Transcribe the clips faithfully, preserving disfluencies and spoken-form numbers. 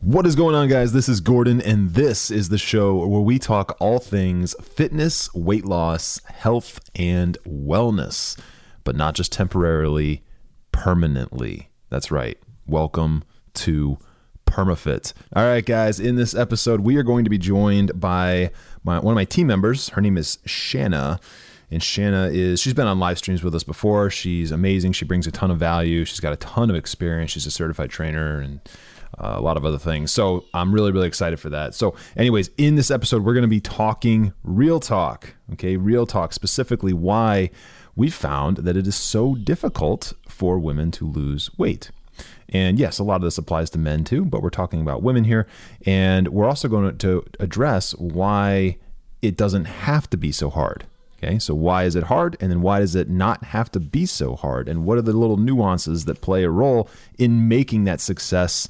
What is going on, guys? This is Gordon, and this is the show where we talk all things fitness, weight loss, health, and wellness, but not just temporarily, permanently. That's right. Welcome to Permafit. All right, guys, in this episode, we are going to be joined by my, one of my team members. Her name is Shanna. And Shanna is, she's been on live streams with us before. She's amazing. She brings a ton of value. She's got a ton of experience. She's a certified trainer and Uh, a lot of other things. So I'm really, really excited for that. So anyways, in this episode, we're going to be talking real talk. Okay. Real talk, specifically why we found that it is so difficult for women to lose weight. And yes, a lot of this applies to men too, but we're talking about women here. And we're also going to address why it doesn't have to be so hard. Okay. So why is it hard? And then why does it not have to be so hard? And what are the little nuances that play a role in making that success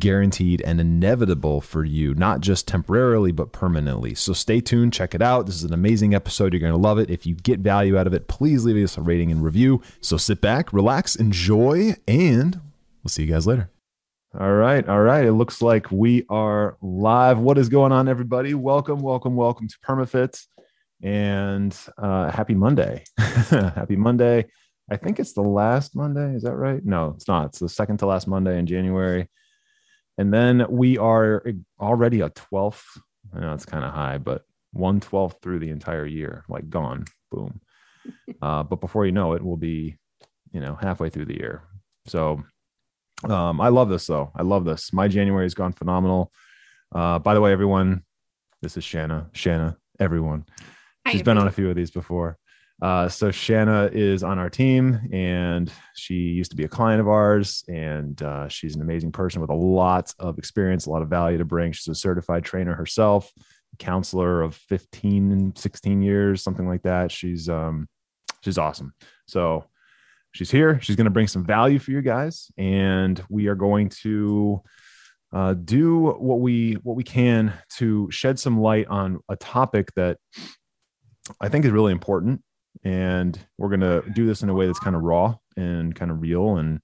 guaranteed and inevitable for you, not just temporarily, but permanently. So stay tuned, check it out. This is an amazing episode. You're going to love it. If you get value out of it, please leave us a rating and review. So sit back, relax, enjoy, and we'll see you guys later. All right. All right. It looks like we are live. What is going on, everybody? Welcome, welcome, welcome to Permafit, and uh, happy Monday. Happy Monday. I think it's the last Monday. Is that right? No, it's not. It's the second to last Monday in January. And then we are already a twelfth. I know it's kind of high, but one twelfth through the entire year, like gone, boom. Uh, but before you know it, we'll be, you know, halfway through the year. So um, I love this though. I love this. My January has gone phenomenal. Uh, by the way, everyone, this is Shanna. Shanna, everyone. Hi, She's everyone. Been on a few of these before. Uh, so Shanna is on our team, and she used to be a client of ours, and uh, she's an amazing person with a lot of experience, a lot of value to bring. She's a certified trainer herself, counselor of fifteen, sixteen years, something like that. She's, um, she's awesome. So she's here. She's going to bring some value for you guys, and we are going to uh, do what we, what we can to shed some light on a topic that I think is really important. And we're going to do this in a way that's kind of raw and kind of real, and,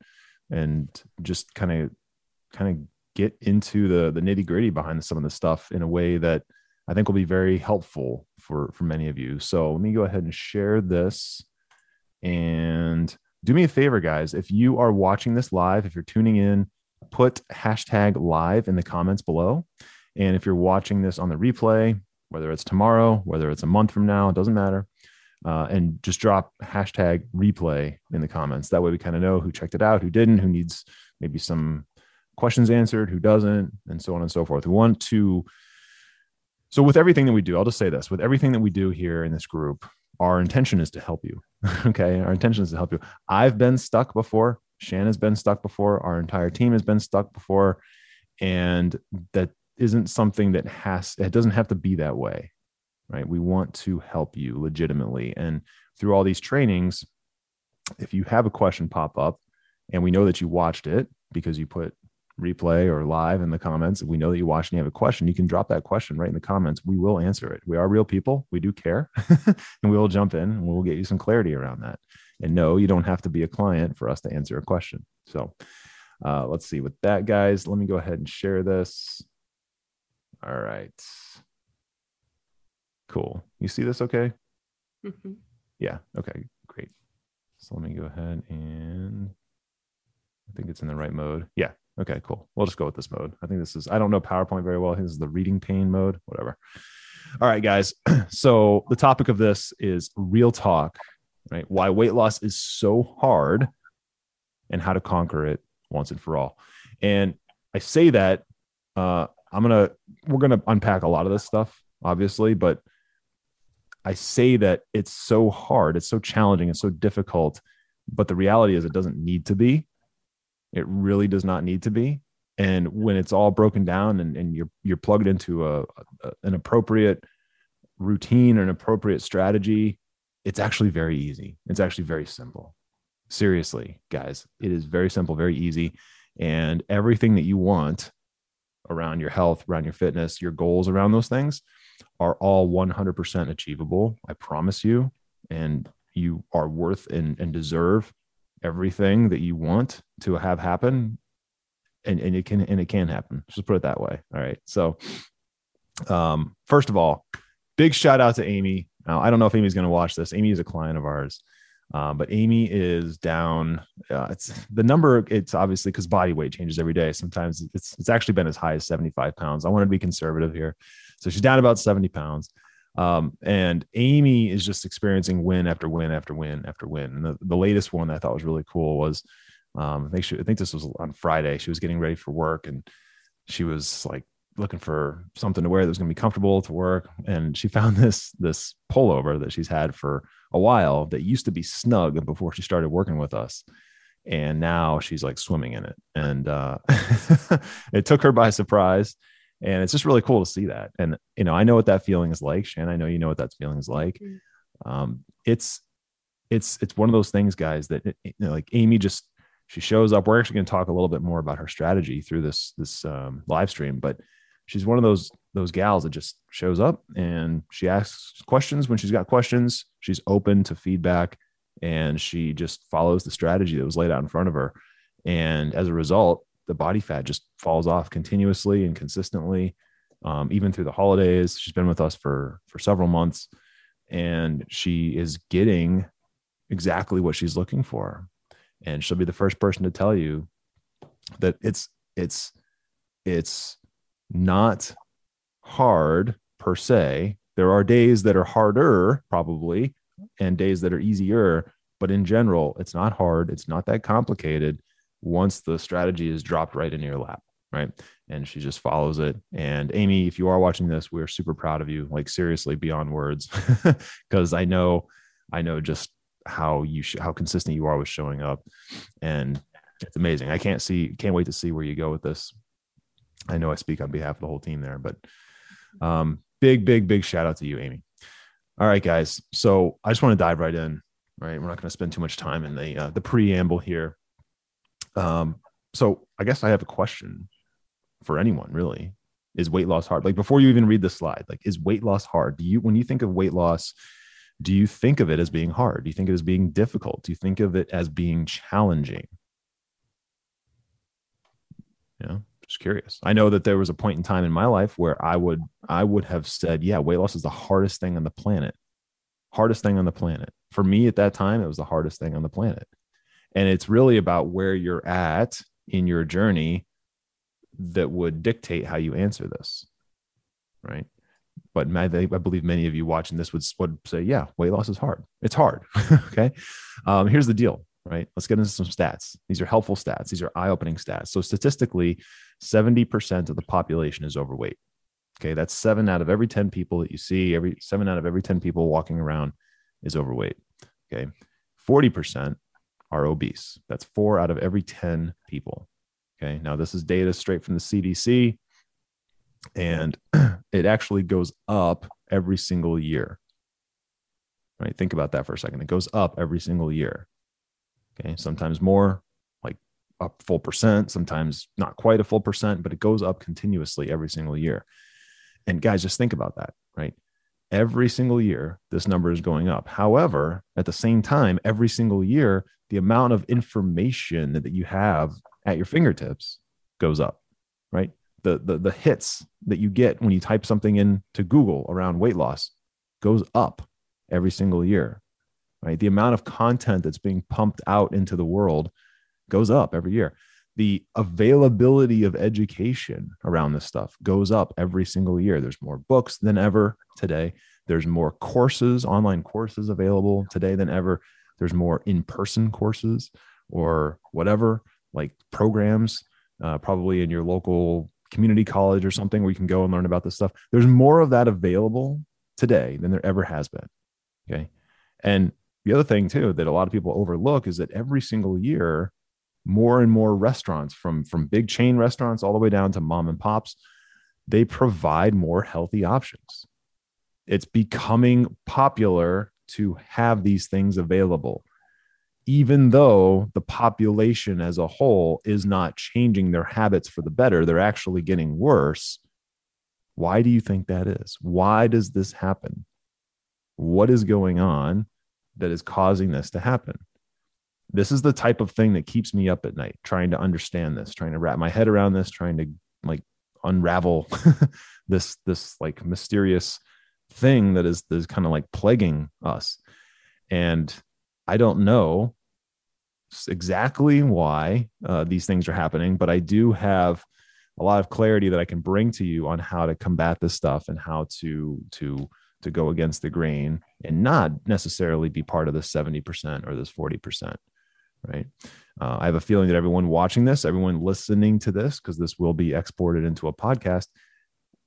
and just kind of, kind of get into the, the nitty gritty behind some of the stuff in a way that I think will be very helpful for, for many of you. So let me go ahead and share this, and do me a favor, guys. If you are watching this live, if you're tuning in, put hashtag live in the comments below. And if you're watching this on the replay, whether it's tomorrow, whether it's a month from now, it doesn't matter. Uh, and just drop hashtag replay in the comments. That way we kind of know who checked it out, who didn't, who needs maybe some questions answered, who doesn't, and so on and so forth. We want to, so with everything that we do, I'll just say this, with everything that we do here in this group, our intention is to help you. Okay. Our intention is to help you. I've been stuck before. Shanna's been stuck before. Our entire team has been stuck before. And that isn't something that has, it doesn't have to be that way. Right? We want to help you legitimately. And through all these trainings, if you have a question pop up and we know that you watched it because you put replay or live in the comments, if we know that you watched and you have a question, you can drop that question right in the comments. We will answer it. We are real people. We do care. And we will jump in and we'll get you some clarity around that. And no, you don't have to be a client for us to answer a question. So uh, let's see with that, guys. Let me go ahead and share this. All right. Cool. You see this okay? Mm-hmm. Yeah. Okay, great. So let me go ahead and I think it's in the right mode. Yeah. Okay, cool. We'll just go with this mode. I think this is, I don't know PowerPoint very well. This is the reading pain mode, whatever. All right, guys. So the topic of this is real talk, right? Why weight loss is so hard and how to conquer it once and for all. And I say that Uh, I'm going to, we're going to unpack a lot of this stuff, obviously, but I say that it's so hard. It's so challenging. It's so difficult, but the reality is it doesn't need to be. It really does not need to be. And when it's all broken down and, and you're, you're plugged into a, a, an appropriate routine or an appropriate strategy, it's actually very easy. It's actually very simple. Seriously, guys, it is very simple, very easy. And everything that you want around your health, around your fitness, your goals around those things are all one hundred percent achievable. I promise you. And you are worth and, and deserve everything that you want to have happen. And, and it can, and it can happen. Just put it that way. All right. So, um, first of all, big shout out to Amy. Now, I don't know if Amy's going to watch this. Amy is a client of ours, uh, but Amy is down. Uh, it's the number. It's obviously because body weight changes every day. Sometimes it's it's actually been as high as seventy-five pounds. I wanted to be conservative here, so she's down about seventy pounds. Um, and Amy is just experiencing win after win after win after win. And the, the latest one that I thought was really cool was, um, I think she, I think this was on Friday. She was getting ready for work, and she was like looking for something to wear that was going to be comfortable to work. And she found this, this pullover that she's had for a while that used to be snug before she started working with us. And now she's like swimming in it. And, uh, it took her by surprise, and it's just really cool to see that. And, you know, I know what that feeling is like, Shanna. I know, you know what that feeling is like. Um, it's, it's, it's one of those things, guys, that it, you know, like Amy just, she shows up. We're actually going to talk a little bit more about her strategy through this, this, um, live stream, but she's one of those, those gals that just shows up, and she asks questions when she's got questions. She's open to feedback, and she just follows the strategy that was laid out in front of her. And as a result, the body fat just falls off continuously and consistently, um, even through the holidays. She's been with us for, for several months, and she is getting exactly what she's looking for. And she'll be the first person to tell you that it's, it's, it's not hard per se. There are days that are harder probably, and days that are easier, but in general, it's not hard. It's not that complicated once the strategy is dropped right into your lap. Right. And she just follows it. And Amy, if you are watching this, we're super proud of you. Like seriously, beyond words, because I know, I know just how you, sh- how consistent you are with showing up, and it's amazing. I can't see, can't wait to see where you go with this. I know I speak on behalf of the whole team there, but um, big, big, big shout out to you, Amy. All right, guys. So I just want to dive right in, right? We're not going to spend too much time in the, uh, the preamble here. Um, so I guess I have a question for anyone really. Is weight loss hard? Like before you even read the slide, like is weight loss hard? Do you, when you think of weight loss, do you think of it as being hard? Do you think it as being difficult? Do you think of it as being challenging? Yeah. Just curious. I know that there was a point in time in my life where I would, I would have said, yeah, weight loss is the hardest thing on the planet. Hardest thing on the planet. For me at that time, it was the hardest thing on the planet. And it's really about where you're at in your journey that would dictate how you answer this. Right. But my, I believe many of you watching this would, would say, yeah, weight loss is hard. It's hard. Okay. Um, here's the deal, right? Let's get into some stats. These are helpful stats. These are eye-opening stats. So statistically, seventy percent of the population is overweight. Okay. That's seven out of every ten people that you see. Every seven out of every ten people walking around is overweight. Okay. forty percent are obese. That's four out of every ten people. Okay. Now this is data straight from the C D C. And it actually goes up every single year, right? Think about that for a second. It goes up every single year. Okay. Sometimes more, like a full percent, sometimes not quite a full percent, but it goes up continuously every single year. And guys, just think about that, right? Every single year, this number is going up. However, at the same time, every single year, the amount of information that you have at your fingertips goes up, right? The, the, the hits that you get when you type something in to Google around weight loss goes up every single year, right? The amount of content that's being pumped out into the world goes up every year. The availability of education around this stuff goes up every single year. There's more books than ever today. There's more courses, online courses available today than ever. There's more in-person courses or whatever, like programs, uh, probably in your local community college or something where you can go and learn about this stuff. There's more of that available today than there ever has been. Okay. And the other thing too, that a lot of people overlook is that every single year, more and more restaurants from, from big chain restaurants all the way down to mom and pops, they provide more healthy options. It's becoming popular to have these things available, even though the population as a whole is not changing their habits for the better. They're actually getting worse. Why do you think that is? Why does this happen? What is going on that is causing this to happen? This is the type of thing that keeps me up at night, trying to understand this, trying to wrap my head around this, trying to like unravel this, this like mysterious thing that is, that is kind of like plaguing us. And I don't know exactly why uh, these things are happening, but I do have a lot of clarity that I can bring to you on how to combat this stuff and how to, to, to go against the grain and not necessarily be part of the seventy percent or this forty percent. Right. Uh, I have a feeling that everyone watching this, everyone listening to this, because this will be exported into a podcast.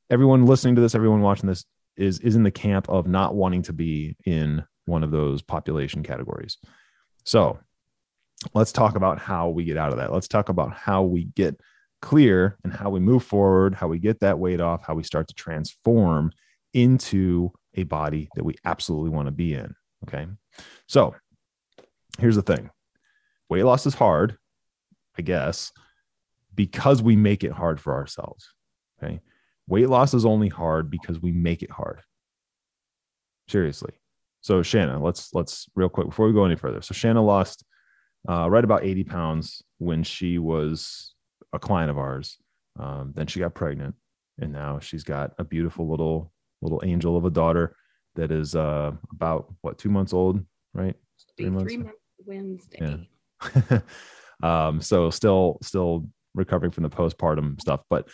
Everyone listening to this, everyone watching this is, is in the camp of not wanting to be in one of those population categories. So let's talk about how we get out of that. Let's talk about how we get clear and how we move forward, how we get that weight off, how we start to transform into a body that we absolutely want to be in. Okay. So here's the thing. Weight loss is hard, I guess, because we make it hard for ourselves. Okay. Weight loss is only hard because we make it hard. Seriously. So Shanna, let's, let's real quick before we go any further. So Shanna lost uh, right about eighty pounds when she was a client of ours. Um, then she got pregnant and now she's got a beautiful little, little angel of a daughter that is uh, about what, two months old, right? Three, three months. Three months Wednesday. Yeah. um, so still, still recovering from the postpartum stuff. But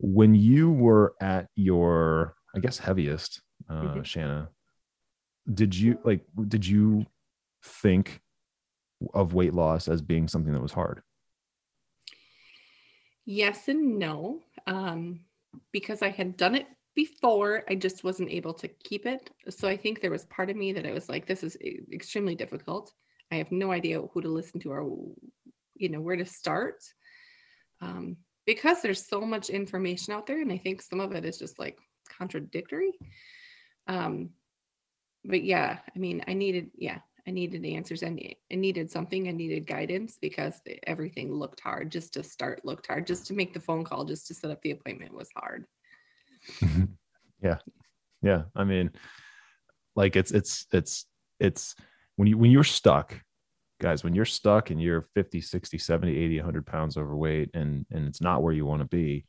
when you were at your, I guess, heaviest, uh, mm-hmm. Shanna, did you like, did you think of weight loss as being something that was hard? Yes and no. Um, because I had done it before, I just wasn't able to keep it. So I think there was part of me that I was like, this is extremely difficult. I have no idea who to listen to or, you know, where to start, um, because there's so much information out there. And I think some of it is just like contradictory. Um, but yeah, I mean, I needed, yeah, I needed answers. I, need, I needed something. I needed guidance because everything looked hard. Just to start looked hard, just to make the phone call, just to set up the appointment was hard. Yeah. Yeah. I mean, like it's, it's, it's, it's, When you, when you're stuck, guys, when you're stuck and you're fifty, sixty, seventy, eighty, a hundred pounds overweight and, and it's not where you want to be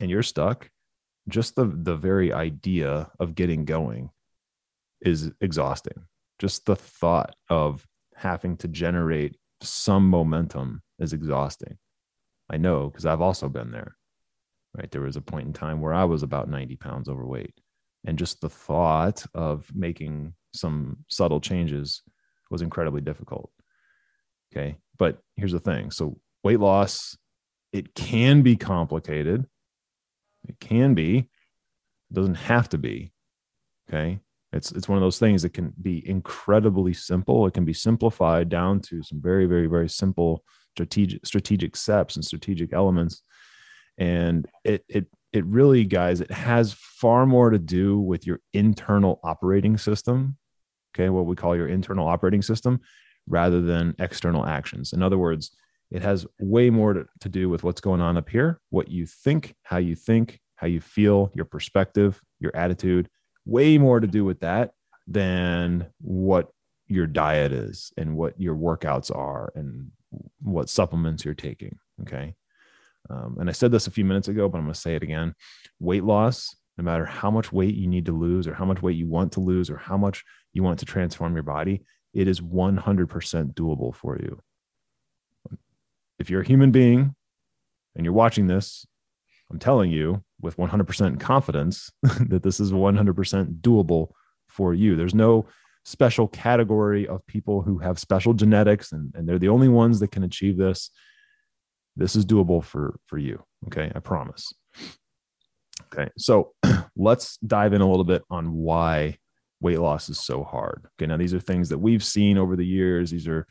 and you're stuck, just the, the very idea of getting going is exhausting. Just the thought of having to generate some momentum is exhausting. I know, because I've also been there, right? There was a point in time where I was about ninety pounds overweight and just the thought of making some subtle changes was incredibly difficult. Okay. But here's the thing. So weight loss, it can be complicated. It can be, it doesn't have to be. Okay. It's, it's one of those things that can be incredibly simple. It can be simplified down to some very, very, very simple strategic, strategic steps and strategic elements. And it, it, it really, guys, it has far more to do with your internal operating system. Okay. What we call your internal operating system rather than external actions. In other words, it has way more to, to do with what's going on up here, what you think, how you think, how you feel, your perspective, your attitude, way more to do with that than what your diet is and what your workouts are and what supplements you're taking. Okay. Um, and I said this a few minutes ago, but I'm going to say it again. Weight loss, no matter how much weight you need to lose or how much weight you want to lose or how much you want to transform your body, it is one hundred percent doable for you. If you're a human being and you're watching this, I'm telling you with one hundred percent confidence that this is one hundred percent doable for you. There's no special category of people who have special genetics and, and they're the only ones that can achieve this. This is doable for, for you. Okay. I promise. Okay. So let's dive in a little bit on why weight loss is so hard. Okay. Now, these are things that we've seen over the years. These are,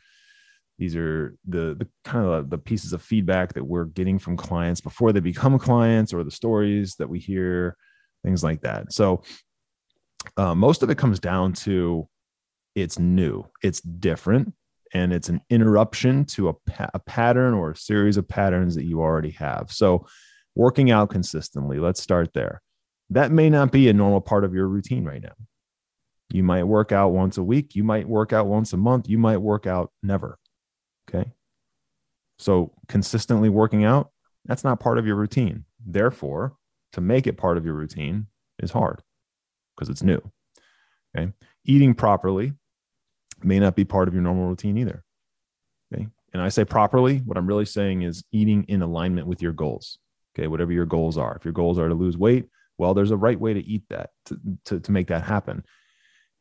these are the, the kind of the pieces of feedback that we're getting from clients before they become clients, or the stories that we hear, things like that. So uh, most of it comes down to it's new, it's different, and it's an interruption to a, pa- a pattern or a series of patterns that you already have. So working out consistently, let's start there. That may not be a normal part of your routine right now. You might work out once a week. You might work out once a month. You might work out never. Okay. So consistently working out, that's not part of your routine. Therefore, to make it part of your routine is hard because it's new. Okay. Eating properly may not be part of your normal routine either. Okay. And I say properly, what I'm really saying is eating in alignment with your goals. Okay. Whatever your goals are. If your goals are to lose weight, well, there's a right way to eat that to, to, to make that happen.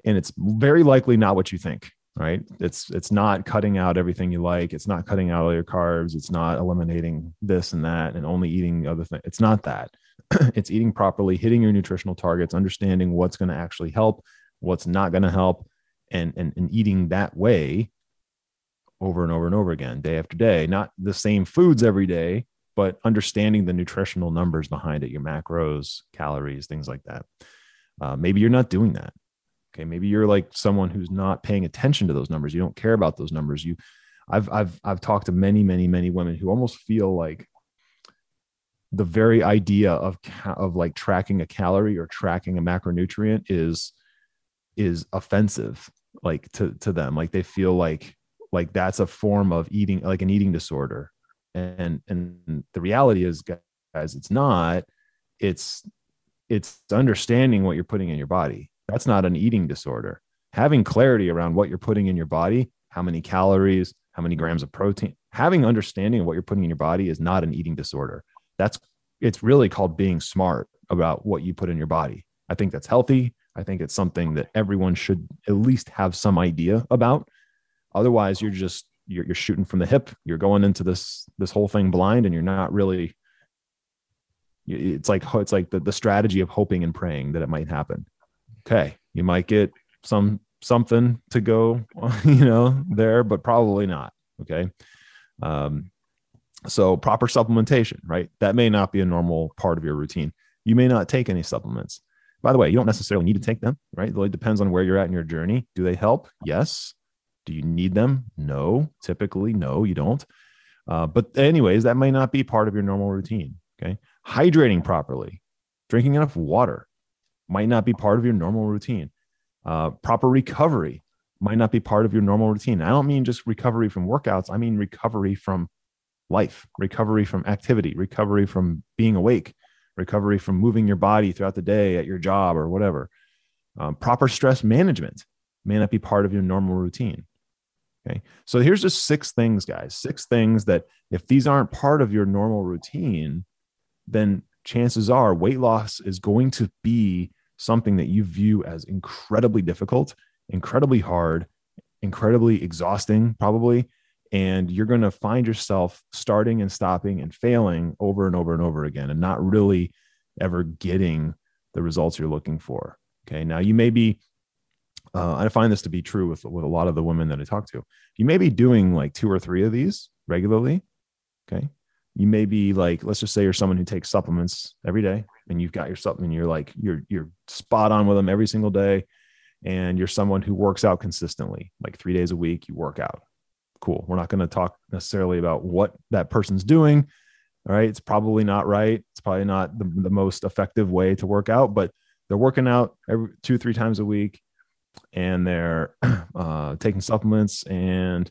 And it's very likely not what you think, right? It's, it's not cutting out everything you like. It's not cutting out all your carbs. It's not eliminating this and that and only eating other things. It's not that. It's eating properly, hitting your nutritional targets, understanding what's going to actually help, what's not going to help, and, and, and eating that way over and over and over again, day after day, not the same foods every day, but understanding the nutritional numbers behind it, your macros, calories, things like that. Uh, maybe you're not doing that. Okay. Maybe you're like someone who's not paying attention to those numbers. You don't care about those numbers. You I've, I've, I've talked to many, many, many women who almost feel like the very idea of, of like tracking a calorie or tracking a macronutrient is, is offensive, like to, to them. Like they feel like, like that's a form of eating, like an eating disorder. And, and the reality is, guys, it's not, it's, it's understanding what you're putting in your body. That's not an eating disorder. Having clarity around what you're putting in your body, how many calories, how many grams of protein, having understanding of what you're putting in your body is not an eating disorder. That's, it's really called being smart about what you put in your body. I think that's healthy. I think it's something that everyone should at least have some idea about. Otherwise you're just, you're, you're shooting from the hip. You're going into this, this whole thing blind, and you're not really, it's like, it's like the, the strategy of hoping and praying that it might happen. Okay. You might get some, something to go, you know, there, but probably not. Okay. Um, so proper supplementation, right? That may not be a normal part of your routine. You may not take any supplements. By the way, you don't necessarily need to take them, right? It really depends on where you're at in your journey. Do they help? Yes. Do you need them? No, typically, no, you don't. Uh, but anyways, that may not be part of your normal routine. Okay. Hydrating properly, drinking enough water, might not be part of your normal routine. Uh, proper recovery might not be part of your normal routine. I don't mean just recovery from workouts. I mean recovery from life, recovery from activity, recovery from being awake, recovery from moving your body throughout the day at your job or whatever. Um, proper stress management may not be part of your normal routine. Okay. So here's just six things, guys, six things that if these aren't part of your normal routine, then chances are weight loss is going to be something that you view as incredibly difficult, incredibly hard, incredibly exhausting, probably. And you're going to find yourself starting and stopping and failing over and over and over again, and not really ever getting the results you're looking for. Okay. Now you may be, uh, I find this to be true with, with a lot of the women that I talk to. You may be doing like two or three of these regularly. Okay. You may be like, let's just say you're someone who takes supplements every day, and you've got your supplement, you're like, you're, you're spot on with them every single day. And you're someone who works out consistently, like three days a week, you work out. Cool. We're not going to talk necessarily about what that person's doing. All right. It's probably not right. It's probably not the, the most effective way to work out, but they're working out every two, three times a week, and they're uh, taking supplements, and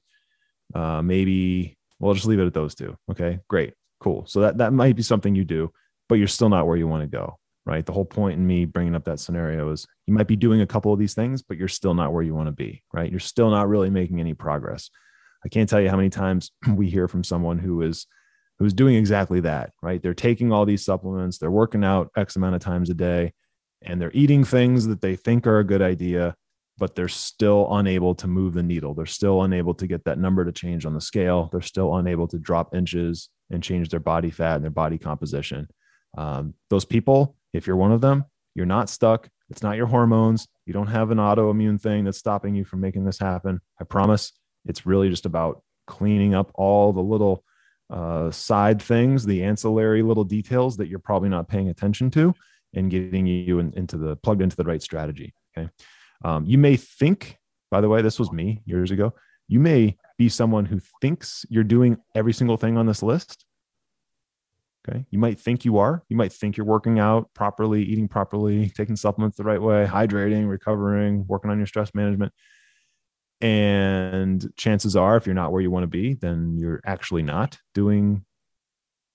uh, maybe, well, I'll just leave it at those two. Okay, great. Cool. So that, that might be something you do, but you're still not where you want to go, right? The whole point in me bringing up that scenario is you might be doing a couple of these things, but you're still not where you want to be, right? You're still not really making any progress. I can't tell you how many times we hear from someone who is, who's doing exactly that, right? They're taking all these supplements, they're working out X amount of times a day, and they're eating things that they think are a good idea, but they're still unable to move the needle. They're still unable to get that number to change on the scale. They're still unable to drop inches and change their body fat and their body composition. Um, those people, if you're one of them, you're not stuck. It's not your hormones. You don't have an autoimmune thing that's stopping you from making this happen. I promise. It's really just about cleaning up all the little uh, side things, the ancillary little details that you're probably not paying attention to, and getting you in, into the plugged into the right strategy. Okay. Um, you may think, by the way, this was me years ago. You may be someone who thinks you're doing every single thing on this list. Okay. You might think you are, you might think you're working out properly, eating properly, taking supplements the right way, hydrating, recovering, working on your stress management. And chances are, if you're not where you want to be, then you're actually not doing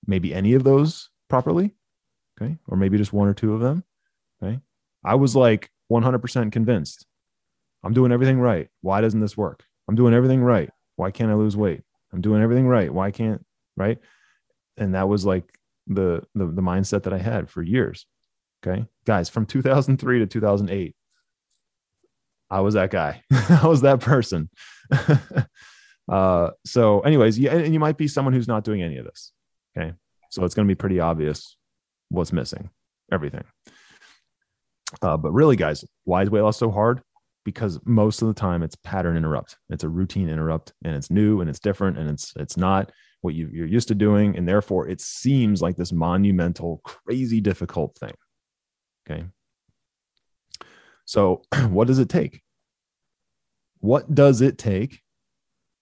maybe any of those properly. Okay. Or maybe just one or two of them. Okay. I was like one hundred percent convinced I'm doing everything right. Why doesn't this work? I'm doing everything right. Why can't I lose weight? I'm doing everything right. Why can't, right? And that was like the, the, the mindset that I had for years. Okay. Guys, from two thousand three to two thousand eight, I was that guy. I was that person. uh, so anyways, yeah, and you might be someone who's not doing any of this. Okay. So it's going to be pretty obvious what's missing, everything. Uh, but really, guys, why is weight loss so hard? Because most of the time it's pattern interrupt. It's a routine interrupt, and it's new and it's different, and it's, it's not what you, you're used to doing. And therefore it seems like this monumental, crazy, difficult thing. Okay. So what does it take? What does it take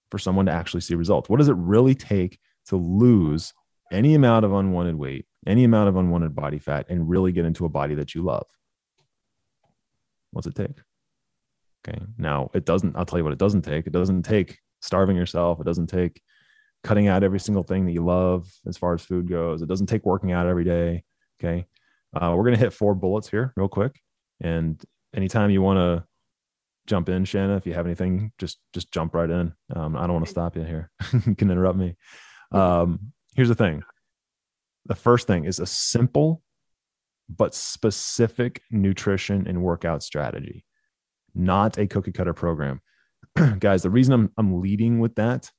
for someone to actually see results? What does it really take to lose any amount of unwanted weight, any amount of unwanted body fat, and really get into a body that you love? What's it take? Okay. Now it doesn't, I'll tell you what it doesn't take. It doesn't take starving yourself. It doesn't take cutting out every single thing that you love as far as food goes. It doesn't take working out every day. Okay. Uh, we're going to hit four bullets here real quick. And anytime you want to jump in, Shanna, if you have anything, just, just jump right in. Um, I don't want to stop you here. You can interrupt me. Um, here's the thing. The first thing is a simple but specific nutrition and workout strategy, not a cookie cutter program. Guys, the reason I'm, I'm leading with that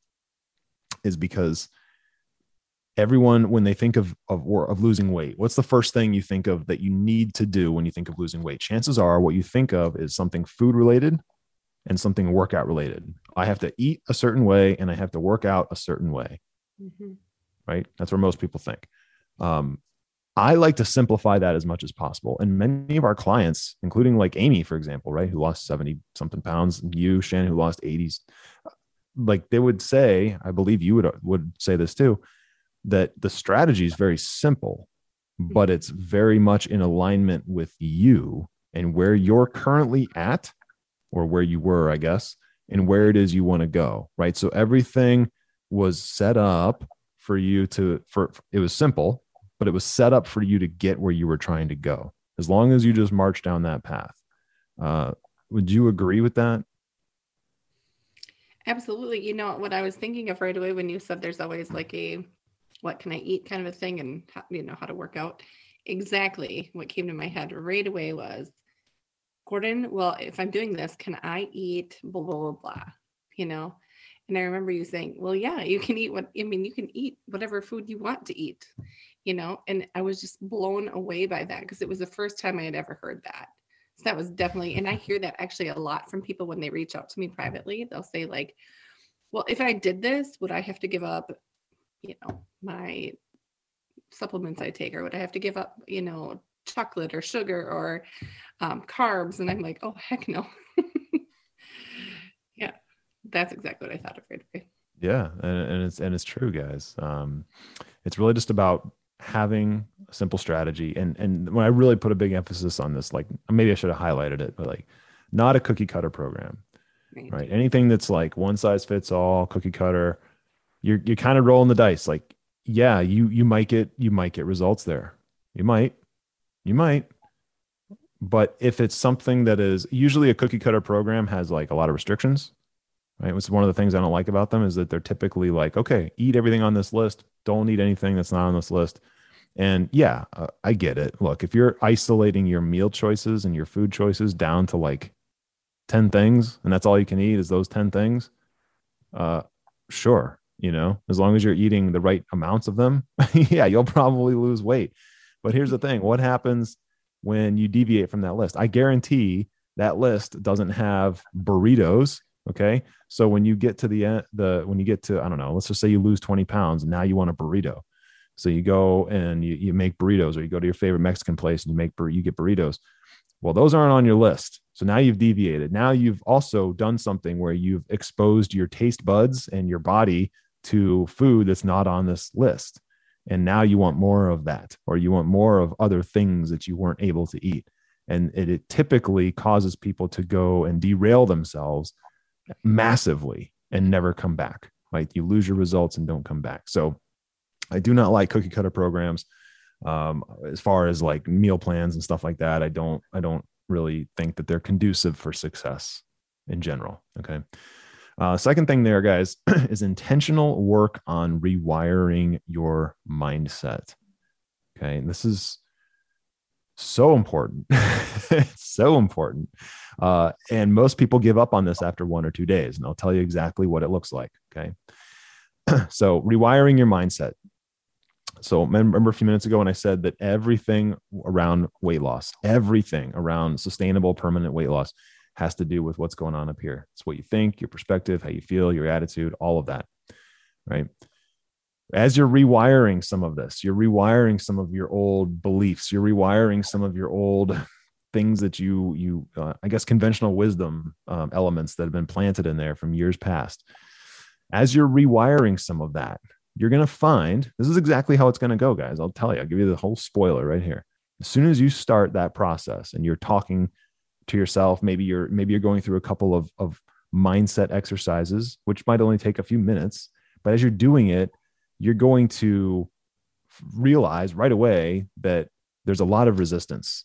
is because everyone, when they think of, of, of losing weight, what's the first thing you think of that you need to do when you think of losing weight? Chances are what you think of is something food related and something workout related. I have to eat a certain way and I have to work out a certain way, mm-hmm. right? That's where most people think. Um, I like to simplify that as much as possible. And many of our clients, including like Amy, for example, right, who lost seventy something pounds, you, Shannon, who lost eighties, like they would say, I believe you would, would say this too, that the strategy is very simple, but it's very much in alignment with you and where you're currently at, or where you were, I guess, and where it is you want to go, right? So everything was set up for you to, for, it was simple, but it was set up for you to get where you were trying to go. As long as you just march down that path. Uh, would you agree with that? Absolutely. You know, what I was thinking of right away when you said there's always like a, what can I eat kind of a thing, and how, you know, how to work out. Exactly. What came to my head right away was, Gordon, well, if I'm doing this, can I eat blah, blah, blah, blah, you know? And I remember you saying, well, yeah, you can eat what, I mean, you can eat whatever food you want to eat, you know? And I was just blown away by that, because it was the first time I had ever heard that. So that was definitely, and I hear that actually a lot from people when they reach out to me privately. They'll say like, well, if I did this, would I have to give up, you know, my supplements I take, or would I have to give up, you know, chocolate or sugar or um, carbs? And I'm like, oh, heck no. Yeah. That's exactly what I thought of right away. Yeah. And, and it's, and it's true, guys. Um, it's really just about having a simple strategy. And, and when I really put a big emphasis on this, like maybe I should have highlighted it, but like not a cookie cutter program, right? right? Anything that's like one size fits all, cookie cutter, you're, you're kind of rolling the dice. Like, yeah, you, you might get, you might get results there. You might, you might. But if it's something that is usually a cookie cutter program has like a lot of restrictions, right? Which is one of the things I don't like about them, is that they're typically like, okay, eat everything on this list. Don't eat anything that's not on this list. And yeah, uh, I get it. Look, if you're isolating your meal choices and your food choices down to like ten things and that's all you can eat is those ten things, uh, sure. You know, as long as you're eating the right amounts of them, yeah, you'll probably lose weight. But here's the thing. What happens when you deviate from that list? I guarantee that list doesn't have burritos. Okay. So when you get to the, the, when you get to, I don't know, let's just say you lose twenty pounds and now you want a burrito. So you go and you, you make burritos, or you go to your favorite Mexican place and you make, you get burritos. Well, those aren't on your list. So now you've deviated. Now you've also done something where you've exposed your taste buds and your body to food that's not on this list. And now you want more of that, or you want more of other things that you weren't able to eat. And it, it typically causes people to go and derail themselves massively and never come back. Like, you lose your results and don't come back. So I do not like cookie cutter programs. Um, as far as like meal plans and stuff like that, I don't, I don't really think that they're conducive for success in general. Okay. Uh, second thing there, guys, is intentional work on rewiring your mindset. Okay. And this is so important. It's so important. Uh, and most people give up on this after one or two days, and I'll tell you exactly what it looks like. Okay. So rewiring your mindset. So remember a few minutes ago when I said that everything around weight loss, everything around sustainable permanent weight loss has to do with what's going on up here. It's what you think, your perspective, how you feel, your attitude, all of that, right? As you're rewiring some of this, you're rewiring some of your old beliefs, you're rewiring some of your old things that you, you uh, I guess, conventional wisdom um, elements that have been planted in there from years past. As you're rewiring some of that, you're going to find, this is exactly how it's going to go, guys. I'll tell you, I'll give you the whole spoiler right here. As soon as you start that process and you're talking to yourself, maybe you're, maybe you're going through a couple of, of mindset exercises, which might only take a few minutes, but as you're doing it, you're going to realize right away that there's a lot of resistance.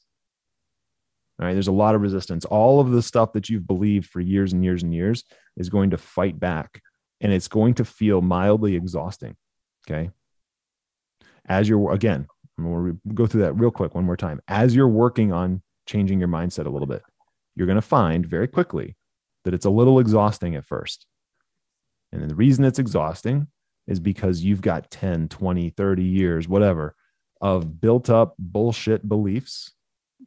All right. There's a lot of resistance. All of the stuff that you've believed for years and years and years is going to fight back, and it's going to feel mildly exhausting. Okay. As you're, again, we'll go through that real quick one more time. As you're working on changing your mindset a little bit, you're going to find very quickly that it's a little exhausting at first. And the reason it's exhausting is because you've got ten, twenty, thirty years, whatever, of built up bullshit beliefs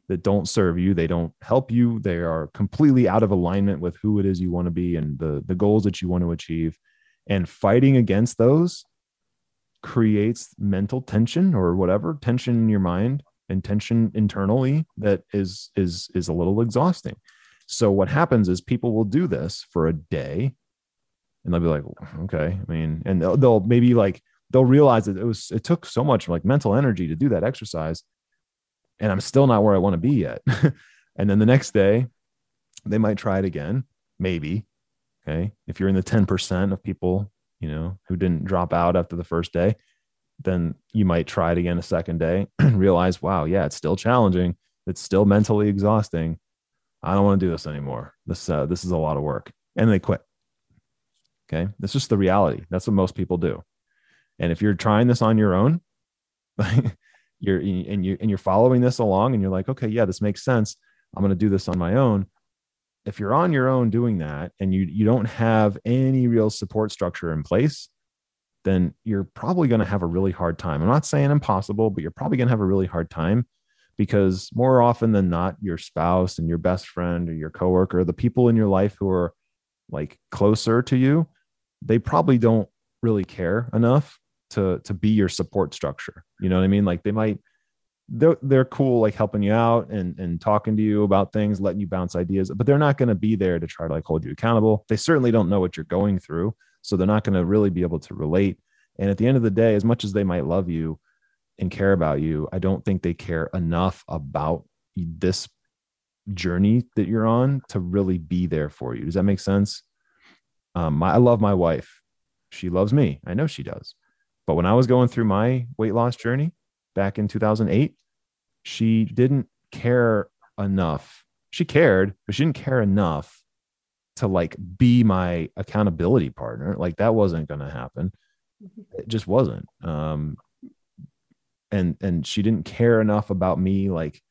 that don't serve you. They don't help you. They are completely out of alignment with who it is you want to be and the, the goals that you want to achieve. And fighting against those creates mental tension, or whatever, tension in your mind and tension internally that is, is, is a little exhausting. So what happens is people will do this for a day and they'll be like, okay. I mean, and they'll, they'll maybe like, they'll realize that it was, it took so much like mental energy to do that exercise, and I'm still not where I want to be yet. And then the next day they might try it again, maybe. Okay. If you're in the ten percent of people, you know, who didn't drop out after the first day, then you might try it again a second day and realize, wow, yeah, it's still challenging. It's still mentally exhausting. I don't want to do this anymore. This, uh, this is a lot of work, and they quit. Okay. That's just the reality. That's what most people do. And if you're trying this on your own, You're and you and you're following this along, and you're like, okay, yeah, this makes sense. I'm going to do this on my own. If you're on your own doing that, and you you don't have any real support structure in place, then you're probably going to have a really hard time. I'm not saying impossible, but you're probably going to have a really hard time, because more often than not, your spouse and your best friend or your coworker, the people in your life who are like closer to you, they probably don't really care enough to, to be your support structure. You know what I mean? Like they might, they're, they're cool, like helping you out and, and talking to you about things, letting you bounce ideas, but they're not going to be there to try to like hold you accountable. They certainly don't know what you're going through. So they're not going to really be able to relate. And at the end of the day, as much as they might love you and care about you, I don't think they care enough about this journey that you're on to really be there for you. Does that make sense? Um, I love my wife. She loves me. I know she does. But when I was going through my weight loss journey back in two thousand eight, she didn't care enough. She cared, but she didn't care enough to like be my accountability partner. Like that wasn't going to happen. It just wasn't. Um, and, and she didn't care enough about me, like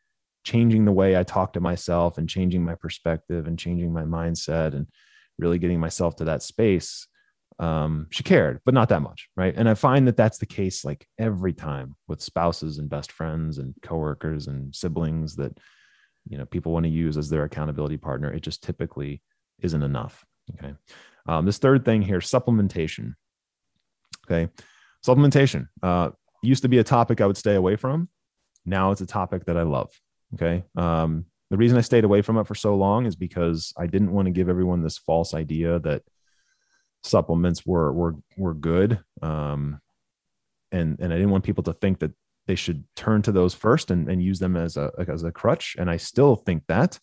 changing the way I talk to myself and changing my perspective and changing my mindset and really getting myself to that space. Um, she cared, but not that much. Right. And I find that that's the case, like every time with spouses and best friends and coworkers and siblings that, you know, people want to use as their accountability partner. It just typically isn't enough. Okay. Um, this third thing here, supplementation. Okay. Supplementation, uh, used to be a topic I would stay away from. Now it's a topic that I love. Okay. Um, the reason I stayed away from it for so long is because I didn't want to give everyone this false idea that supplements were, were, were good. Um, and, and I didn't want people to think that they should turn to those first and, and use them as a, as a crutch. And I still think that,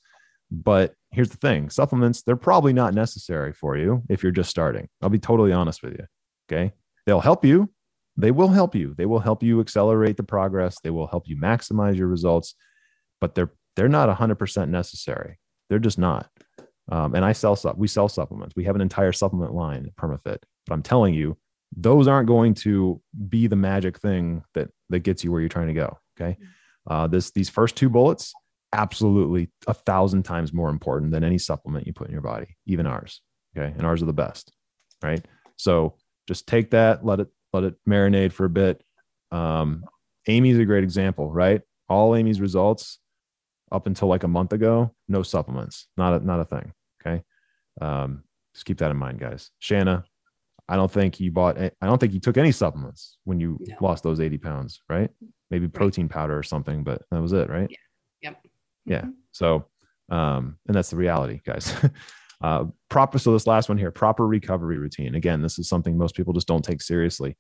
but here's the thing, supplements, they're probably not necessary for you if you're just starting. I'll be totally honest with you. Okay. They'll help you. They will help you. They will help you accelerate the progress. They will help you maximize your results, but they're, they're not a hundred percent necessary. They're just not. Um, and I sell, we sell supplements. We have an entire supplement line at Permafit, but I'm telling you, those aren't going to be the magic thing that, that gets you where you're trying to go. Okay. Uh, this, these first two bullets, absolutely a thousand times more important than any supplement you put in your body, even ours. Okay. And ours are the best. Right. So just take that, let it, let it marinate for a bit. Um, Amy's a great example, right? All Amy's results up until like a month ago, no supplements, not a, not a thing. Okay. Um, just keep that in mind, guys. Shanna, I don't think you bought, I don't think you took any supplements when you no. lost those eighty pounds, right? Maybe protein right. powder or something, but that was it. Right. Yeah. Yep. Yeah. Mm-hmm. So, um, and that's the reality, guys. Uh, proper. So this last one here, proper recovery routine. Again, this is something most people just don't take seriously.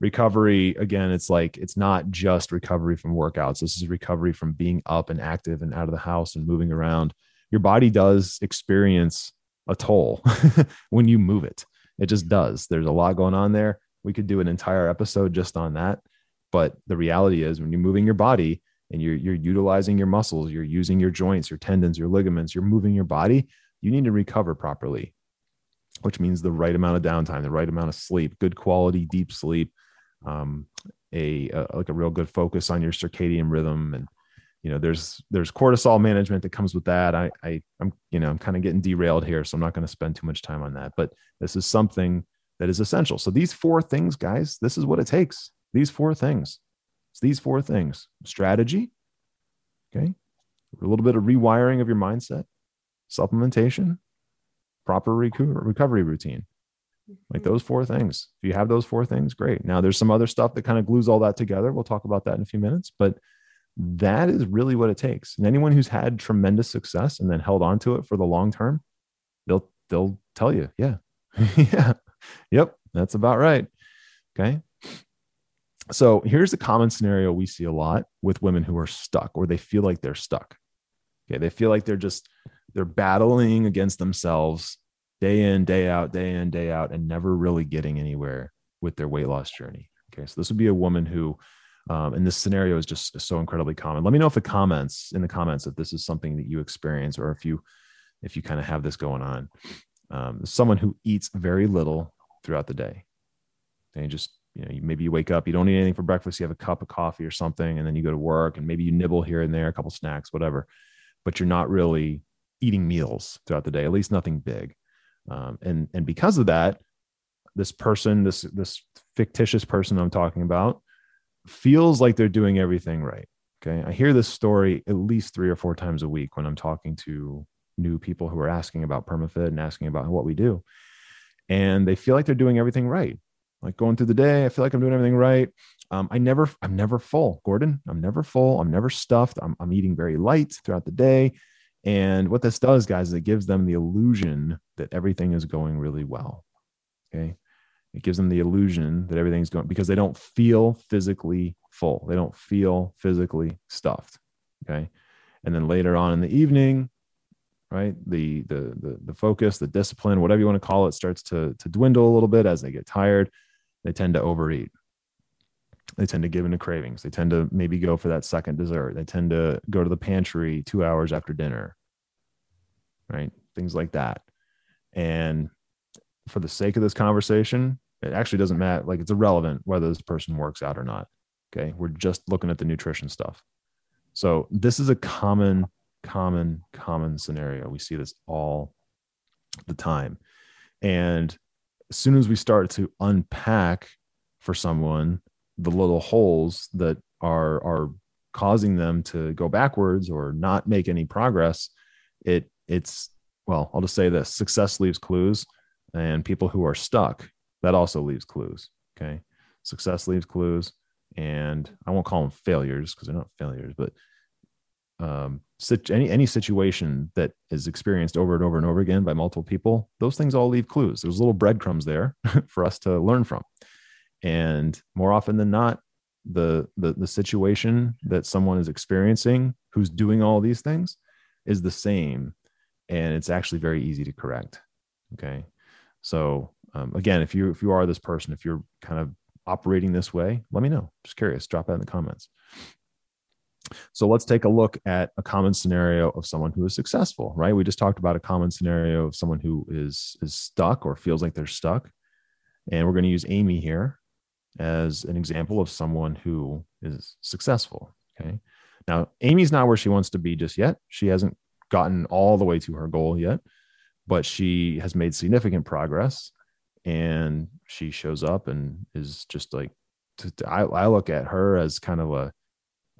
Recovery. Again, it's like, it's not just recovery from workouts. This is recovery from being up and active and out of the house and moving around. Your body does experience a toll when you move it. It just does. There's a lot going on there. We could do an entire episode just on that. But the reality is when you're moving your body and you're, you're utilizing your muscles, you're using your joints, your tendons, your ligaments, you're moving your body, you need to recover properly, which means the right amount of downtime, the right amount of sleep, good quality, deep sleep, um, a, a, like a real good focus on your circadian rhythm. And, you know, there's, there's cortisol management that comes with that. I, I I'm, you know, I'm kind of getting derailed here, so I'm not going to spend too much time on that, but this is something that is essential. So these four things, guys, this is what it takes. These four things, it's these four things, strategy. Okay. A little bit of rewiring of your mindset, supplementation, proper recovery routine, like those four things. If you have those four things, great. Now there's some other stuff that kind of glues all that together. We'll talk about that in a few minutes, but that is really what it takes. And anyone who's had tremendous success and then held on to it for the long term, they'll, they'll tell you, yeah, yeah, yep, that's about right. Okay. So here's a common scenario we see a lot with women who are stuck, or they feel like they're stuck. Okay. They feel like they're just, they're battling against themselves day in, day out, day in, day out, and never really getting anywhere with their weight loss journey. Okay. So this would be a woman who, um, and this scenario is just so incredibly common. Let me know if the comments in the comments, if this is something that you experience, or if you, if you kind of have this going on, um, someone who eats very little throughout the day. They just, you know, you, maybe you wake up, you don't eat anything for breakfast. You have a cup of coffee or something, and then you go to work and maybe you nibble here and there, a couple snacks, whatever, but you're not really eating meals throughout the day, at least nothing big. Um, and, and because of that, this person, this, this fictitious person I'm talking about feels like they're doing everything right. Okay. I hear this story at least three or four times a week when I'm talking to new people who are asking about Permafit and asking about what we do. And they feel like they're doing everything right. Like going through the day, I feel like I'm doing everything right. Um, I never, I'm never full, Gordon. I'm never full. I'm never stuffed. I'm, I'm eating very light throughout the day. And what this does, guys, is it gives them the illusion that everything is going really well. Okay. It gives them the illusion that everything's going, because they don't feel physically full. They don't feel physically stuffed. Okay. And then later on in the evening, right, the, the, the, the focus, the discipline, whatever you want to call it, starts to, to dwindle a little bit as they get tired. They tend to overeat. They tend to give into cravings. They tend to maybe go for that second dessert. They tend to go to the pantry two hours after dinner, right? Things like that. And for the sake of this conversation, it actually doesn't matter. Like, it's irrelevant whether this person works out or not. Okay. We're just looking at the nutrition stuff. So this is a common, common, common scenario. We see this all the time. And as soon as we start to unpack for someone the little holes that are, are causing them to go backwards or not make any progress, it it's, well, I'll just say this, success leaves clues, and people who are stuck, that also leaves clues. Okay. Success leaves clues, and I won't call them failures because they're not failures, but um, any, any situation that is experienced over and over and over again by multiple people, those things all leave clues. There's little breadcrumbs there for us to learn from. And more often than not, the, the, the situation that someone is experiencing who's doing all these things is the same. And it's actually very easy to correct. Okay. So um, again, if you, if you are this person, if you're kind of operating this way, let me know. Just curious, drop that in the comments. So let's take a look at a common scenario of someone who is successful, right? We just talked about a common scenario of someone who is, is stuck or feels like they're stuck. And we're going to use Amy here as an example of someone who is successful. Okay. Now, Amy's not where she wants to be just yet. She hasn't gotten all the way to her goal yet, but she has made significant progress, and she shows up and is just like, to, to, I, I look at her as kind of a,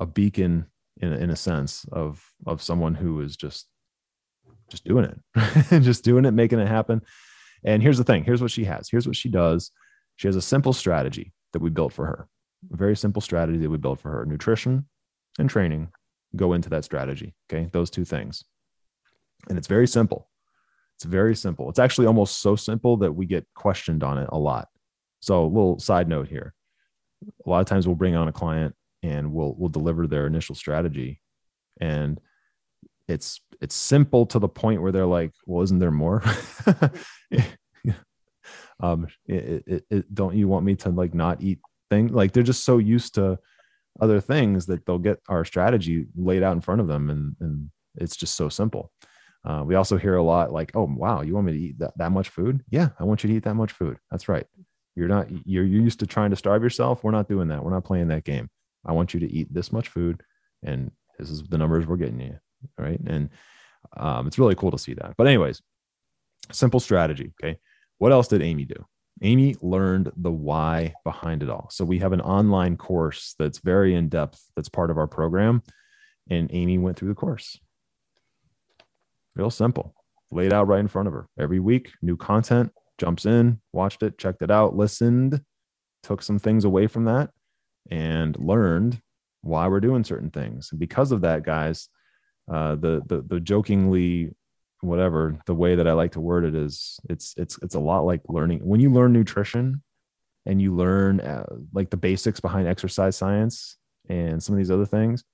a beacon in a, in a sense of, of someone who is just, just doing it, just doing it, making it happen. And here's the thing. Here's what she has. Here's what she does. She has a simple strategy that we built for her, a very simple strategy that we built for her. Nutrition and training go into that strategy. Okay. Those two things. And it's very simple. It's very simple. It's actually almost so simple that we get questioned on it a lot. So a little side note here. A lot of times we'll bring on a client and we'll, we'll deliver their initial strategy. And it's, it's simple to the point where they're like, well, isn't there more? um, it, it, it, don't you want me to like not eat things? Like they're just so used to other things that they'll get our strategy laid out in front of them. And, and it's just so simple. Uh, we also hear a lot like, oh, wow, you want me to eat that, that much food? Yeah. I want you to eat that much food. That's right. You're not, you're, you're used to trying to starve yourself. We're not doing that. We're not playing that game. I want you to eat this much food. And this is the numbers we're getting you. All right. And um, it's really cool to see that. But anyways, simple strategy. Okay. What else did Amy do? Amy learned the why behind it all. So we have an online course that's very in-depth. That's part of our program. And Amy went through the course. Real simple, laid out right in front of her every week, new content, jumps in, watched it, checked it out, listened, took some things away from that, and learned why we're doing certain things. And because of that, guys, uh, the, the, the jokingly, whatever, the way that I like to word it is it's, it's, it's a lot like learning. When you learn nutrition and you learn uh, like the basics behind exercise science and some of these other things,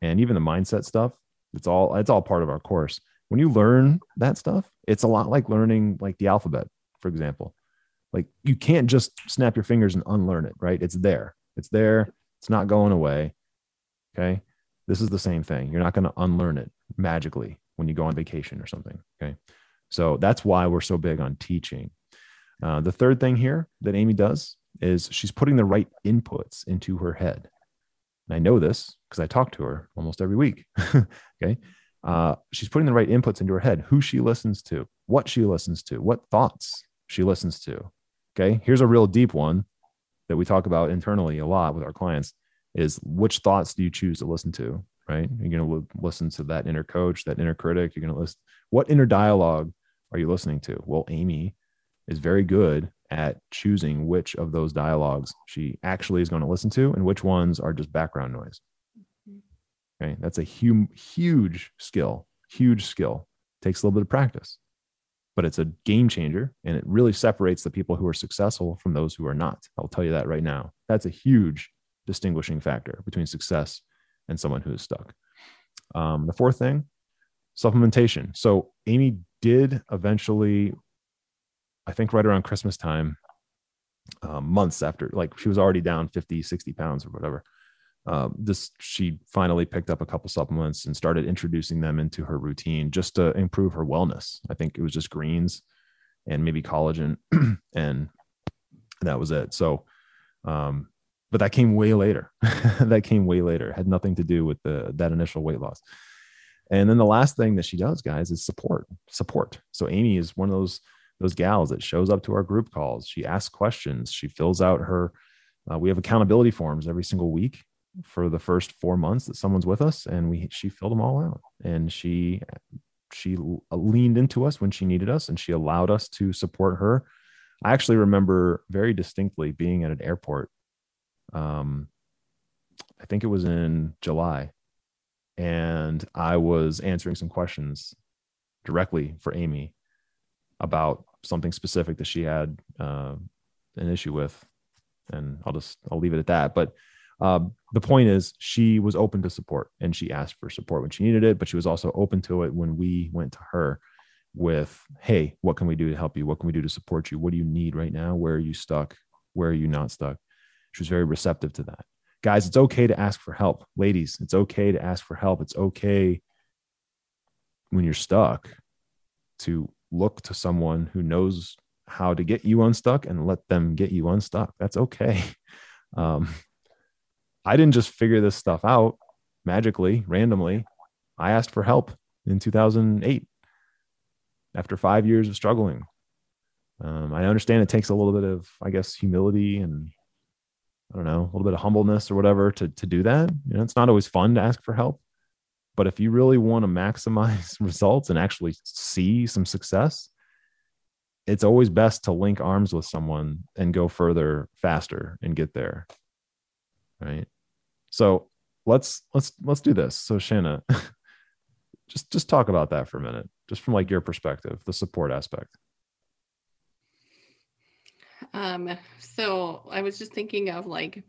and even the mindset stuff, it's all, it's all part of our course. When you learn that stuff, it's a lot like learning like the alphabet, for example. Like you can't just snap your fingers and unlearn it, right? It's there. It's there. It's not going away. Okay. This is the same thing. You're not going to unlearn it magically when you go on vacation or something. Okay. So that's why we're so big on teaching. Uh, the third thing here that Amy does is she's putting the right inputs into her head. And I know this because I talk to her almost every week. Okay. Uh, she's putting the right inputs into her head, who she listens to, what she listens to, what thoughts she listens to. Okay. Here's a real deep one that we talk about internally a lot with our clients is which thoughts do you choose to listen to, right? You're going to listen to that inner coach, that inner critic. You're going to listen. What inner dialogue are you listening to? Well, Amy is very good at choosing which of those dialogues she actually is going to listen to and which ones are just background noise. Okay. That's a hum, huge skill, huge skill. Takes a little bit of practice, but it's a game changer. And it really separates the people who are successful from those who are not. I'll tell you that right now. That's a huge distinguishing factor between success and someone who is stuck. Um, the fourth thing, supplementation. So Amy did eventually, I think right around Christmas time, uh, months after, like she was already down fifty, sixty pounds or whatever. Um, this, she finally picked up a couple supplements and started introducing them into her routine just to improve her wellness. I think it was just greens and maybe collagen and that was it. So, um, but that came way later. That came way later. It had nothing to do with the, that initial weight loss. And then the last thing that she does, guys, is support, support. So Amy is one of those, those gals that shows up to our group calls. She asks questions. She fills out her, uh, we have accountability forms every single week for the first four months that someone's with us. And we, she filled them all out, and she, she leaned into us when she needed us, and she allowed us to support her. I actually remember very distinctly being at an airport. Um, I think it was in July, and I was answering some questions directly for Amy about something specific that she had, uh, an issue with, and I'll just, I'll leave it at that. But, um, the point is she was open to support, and she asked for support when she needed it, but she was also open to it when we went to her with, hey, what can we do to help you? What can we do to support you? What do you need right now? Where are you stuck? Where are you not stuck? She was very receptive to that. Guys, it's okay to ask for help. Ladies, it's okay to ask for help. It's okay when you're stuck to look to someone who knows how to get you unstuck and let them get you unstuck. That's okay. Um, I didn't just figure this stuff out magically, randomly. I asked for help in two thousand eight after five years of struggling. Um, I understand it takes a little bit of, I guess, humility and I don't know, a little bit of humbleness or whatever to, to do that. You know, it's not always fun to ask for help, but if you really want to maximize results and actually see some success, it's always best to link arms with someone and go further, faster, and get there. Right. So let's, let's, let's do this. So Shanna, just, just talk about that for a minute, just from like your perspective, the support aspect. Um, so I was just thinking of like,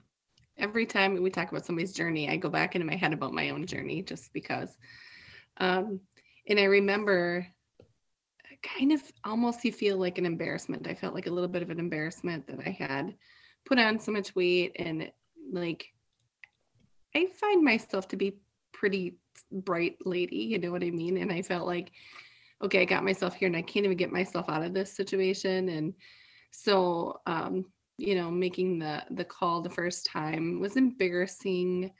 every time we talk about somebody's journey, I go back into my head about my own journey just because, um, and I remember kind of almost, you feel like an embarrassment. I felt like a little bit of an embarrassment that I had put on so much weight, and like, I find myself to be pretty bright lady, you know what I mean? And I felt like, okay, I got myself here and I can't even get myself out of this situation. And so, um, you know, making the, the call the first time was embarrassing,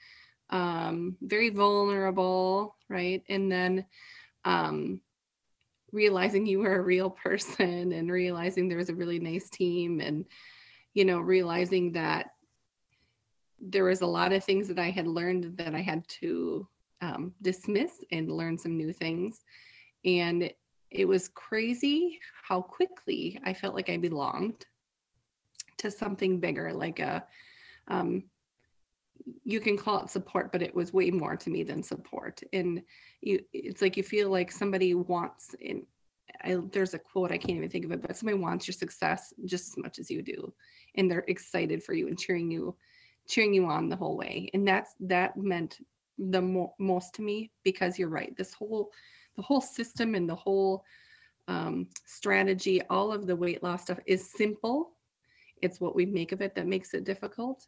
um, very vulnerable. Right. And then, um, realizing you were a real person, and realizing there was a really nice team, and, you know, realizing that there was a lot of things that I had learned that I had to, um, dismiss and learn some new things. And it was crazy how quickly I felt like I belonged to something bigger, like a, um, you can call it support, but it was way more to me than support. And you, it's like, you feel like somebody wants, and I, there's a quote, I can't even think of it, but somebody wants your success just as much as you do. And they're excited for you and cheering you, cheering you on the whole way. And that's, that meant the mo- most to me, because you're right. This whole, the whole system and the whole, um, strategy, all of the weight loss stuff is simple. It's what we make of it that makes it difficult.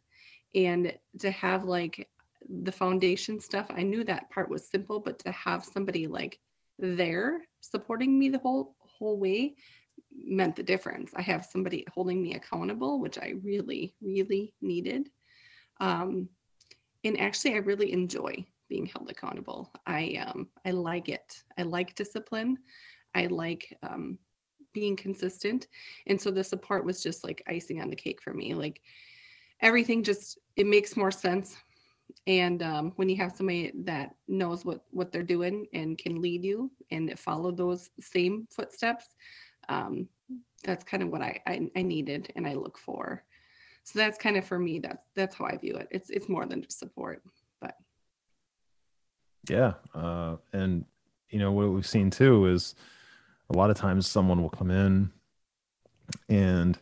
And to have like the foundation stuff, I knew that part was simple, but to have somebody like there supporting me the whole, whole way meant the difference. I have somebody holding me accountable, which I really, really needed. Um, and actually I really enjoy being held accountable. I, um, I like it. I like discipline. I like, um, being consistent. And so the support was just like icing on the cake for me. Like everything just, it makes more sense. And, um, when you have somebody that knows what, what they're doing and can lead you and follow those same footsteps, um, that's kind of what I, I, I needed and I look for. So that's kind of, for me, that's, that's how I view it. It's, it's more than just support, but. Yeah. Uh, and you know, what we've seen too is, a lot of times someone will come in and,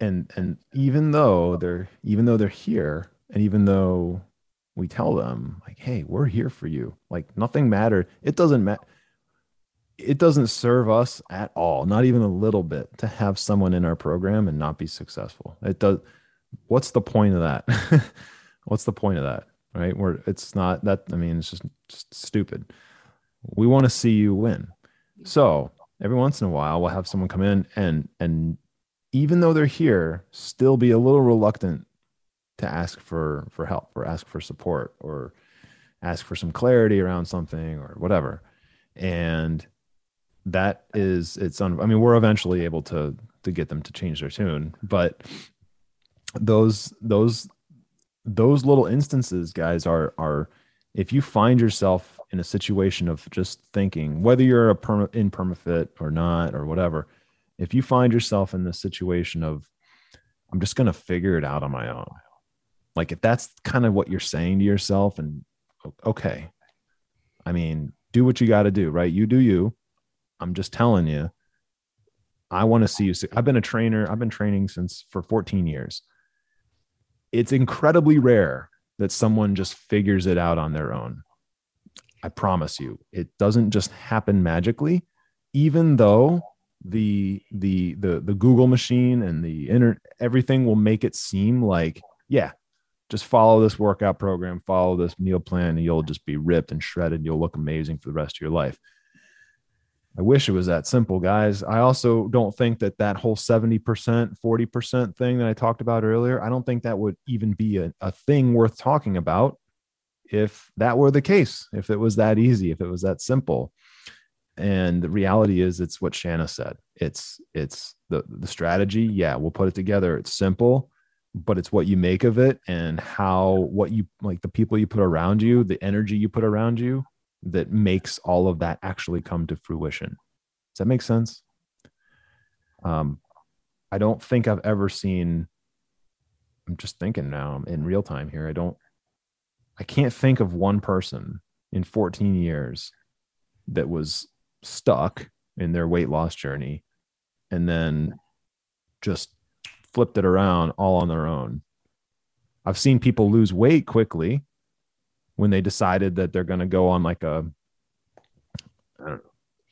and, and even though they're, even though they're here, and even though we tell them like, hey, we're here for you. Like nothing mattered. It doesn't matter. It doesn't serve us at all. Not even a little bit to have someone in our program and not be successful. It does. What's the point of that? What's the point of that? Right. We're, it's not that, I mean, it's just, just stupid. We want to see you win. So every once in a while, we'll have someone come in and, and even though they're here, still be a little reluctant to ask for, for help or ask for support or ask for some clarity around something or whatever. And that is, it's, un- I mean, we're eventually able to, to get them to change their tune, but those, those, those little instances, guys, are, are, if you find yourself in a situation of just thinking, whether you're a perma, in permafit or not, or whatever, if you find yourself in the situation of, I'm just going to figure it out on my own. Like, if that's kind of what you're saying to yourself, and okay, I mean, do what you got to do, right? You do you. I'm just telling you, I want to see you. I've been a trainer. I've been training since for fourteen years. It's incredibly rare that someone just figures it out on their own. I promise you, it doesn't just happen magically, even though the, the, the, the Google machine and the internet, everything will make it seem like, yeah, just follow this workout program, follow this meal plan, and you'll just be ripped and shredded. You'll look amazing for the rest of your life. I wish it was that simple, guys. I also don't think that that whole seventy percent, forty percent thing that I talked about earlier, I don't think that would even be a, a thing worth talking about if that were the case, if it was that easy, if it was that simple. And the reality is, it's what Shanna said. It's, it's the, the strategy. Yeah, we'll put it together. It's simple, but it's what you make of it and how, what you, like the people you put around you, the energy you put around you, that makes all of that actually come to fruition. Does that make sense? Um, I don't think I've ever seen, I'm just thinking now in real time here. I don't, I can't think of one person in fourteen years that was stuck in their weight loss journey and then just flipped it around all on their own. I've seen people lose weight quickly when they decided that they're going to go on like a, I don't know,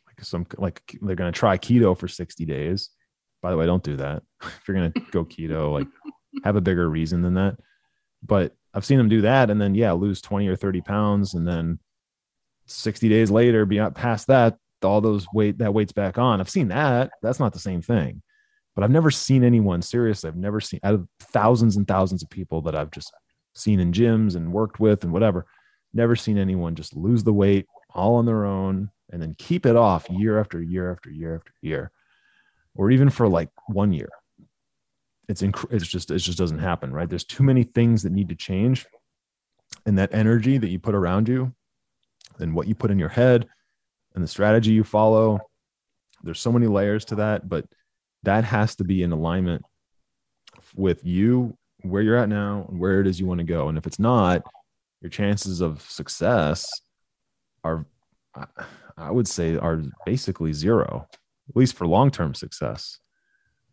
like some, like they're going to try keto for sixty days. By the way, don't do that. If you're going to go keto, like have a bigger reason than that. But I've seen them do that. And then, yeah, lose twenty or thirty pounds. And then sixty days later, beyond past that, all those weight, that weight's back on. I've seen that. That's not the same thing, but I've never seen anyone seriously. I've never seen, out of thousands and thousands of people that I've just seen in gyms and worked with and whatever, never seen anyone just lose the weight all on their own and then keep it off year after year after year after year, or even for like one year. It's inc- it's just, it just doesn't happen, right? There's too many things that need to change, and that energy that you put around you and what you put in your head and the strategy you follow. There's so many layers to that, but that has to be in alignment with you, where you're at now and where it is you want to go. And if it's not, your chances of success are, I would say, are basically zero, at least for long-term success.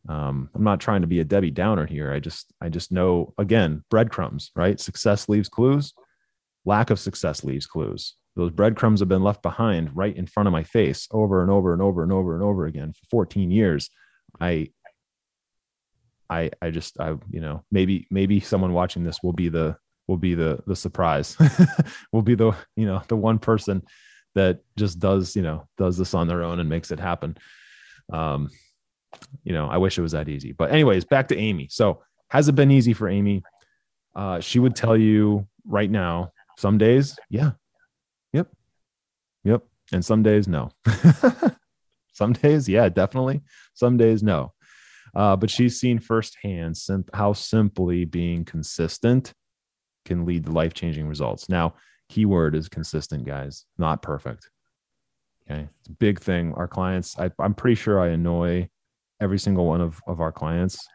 Um, I'm not trying to be a Debbie Downer here. I just, I just know, again, breadcrumbs, right? Success leaves clues. Lack of success leaves clues. Those breadcrumbs have been left behind right in front of my face over and over and over and over and over again for fourteen years. I, I, I just, I, you know, maybe, maybe someone watching this will be the, will be the, the surprise will be the, you know, the one person that just does, you know, does this on their own and makes it happen. Um, you know, I wish it was that easy, but anyways, back to Amy. So has it been easy for Amy? Uh, she would tell you right now, some days, yeah. Yep. Yep. And some days, no. Some days, yeah, definitely. Some days, no. Uh, but she's seen firsthand sim- how simply being consistent can lead to life-changing results. Now, keyword is consistent, guys, not perfect. Okay. It's a big thing. Our clients, I, I'm pretty sure I annoy every single one of, of our clients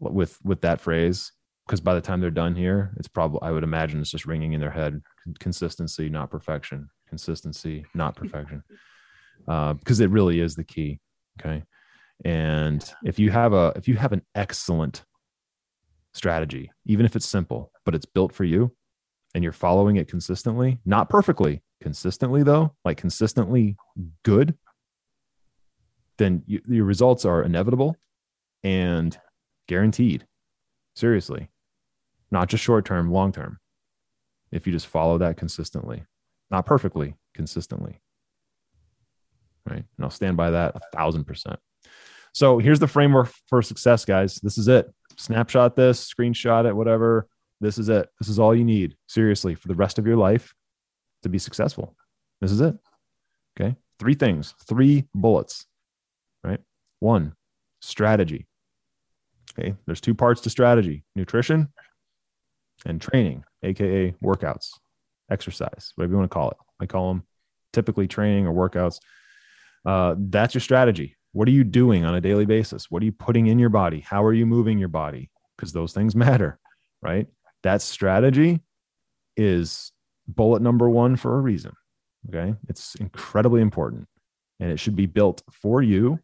with, with that phrase, because by the time they're done here, it's probably, I would imagine it's just ringing in their head, consistency, not perfection, consistency, not perfection, uh, because it really is the key. Okay. And if you have a, if you have an excellent strategy, even if it's simple, but it's built for you and you're following it consistently, not perfectly, consistently though, like consistently good, then you, your results are inevitable and guaranteed. Seriously, not just short-term, long-term. If you just follow that consistently, not perfectly, consistently. Right. And I'll stand by that a thousand percent. So here's the framework for success, guys. This is it. Snapshot this, screenshot it, whatever. This is it. This is all you need, seriously, for the rest of your life to be successful. This is it. Okay. Three things, three bullets, right? One, strategy. Okay. There's two parts to strategy, nutrition and training, A K A workouts, exercise, whatever you want to call it. I call them typically training or workouts. Uh, that's your strategy. What are you doing on a daily basis? What are you putting in your body? How are you moving your body? Because those things matter, right? That strategy is bullet number one for a reason. Okay. It's incredibly important, and it should be built for you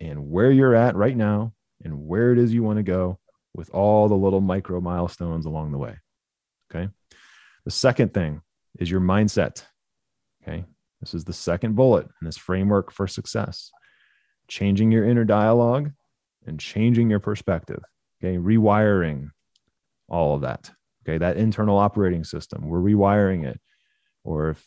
and where you're at right now and where it is you want to go with all the little micro milestones along the way. Okay. The second thing is your mindset. Okay. This is the second bullet in this framework for success, changing your inner dialogue and changing your perspective. Okay. Rewiring all of that. Okay. That internal operating system, we're rewiring it. Or if,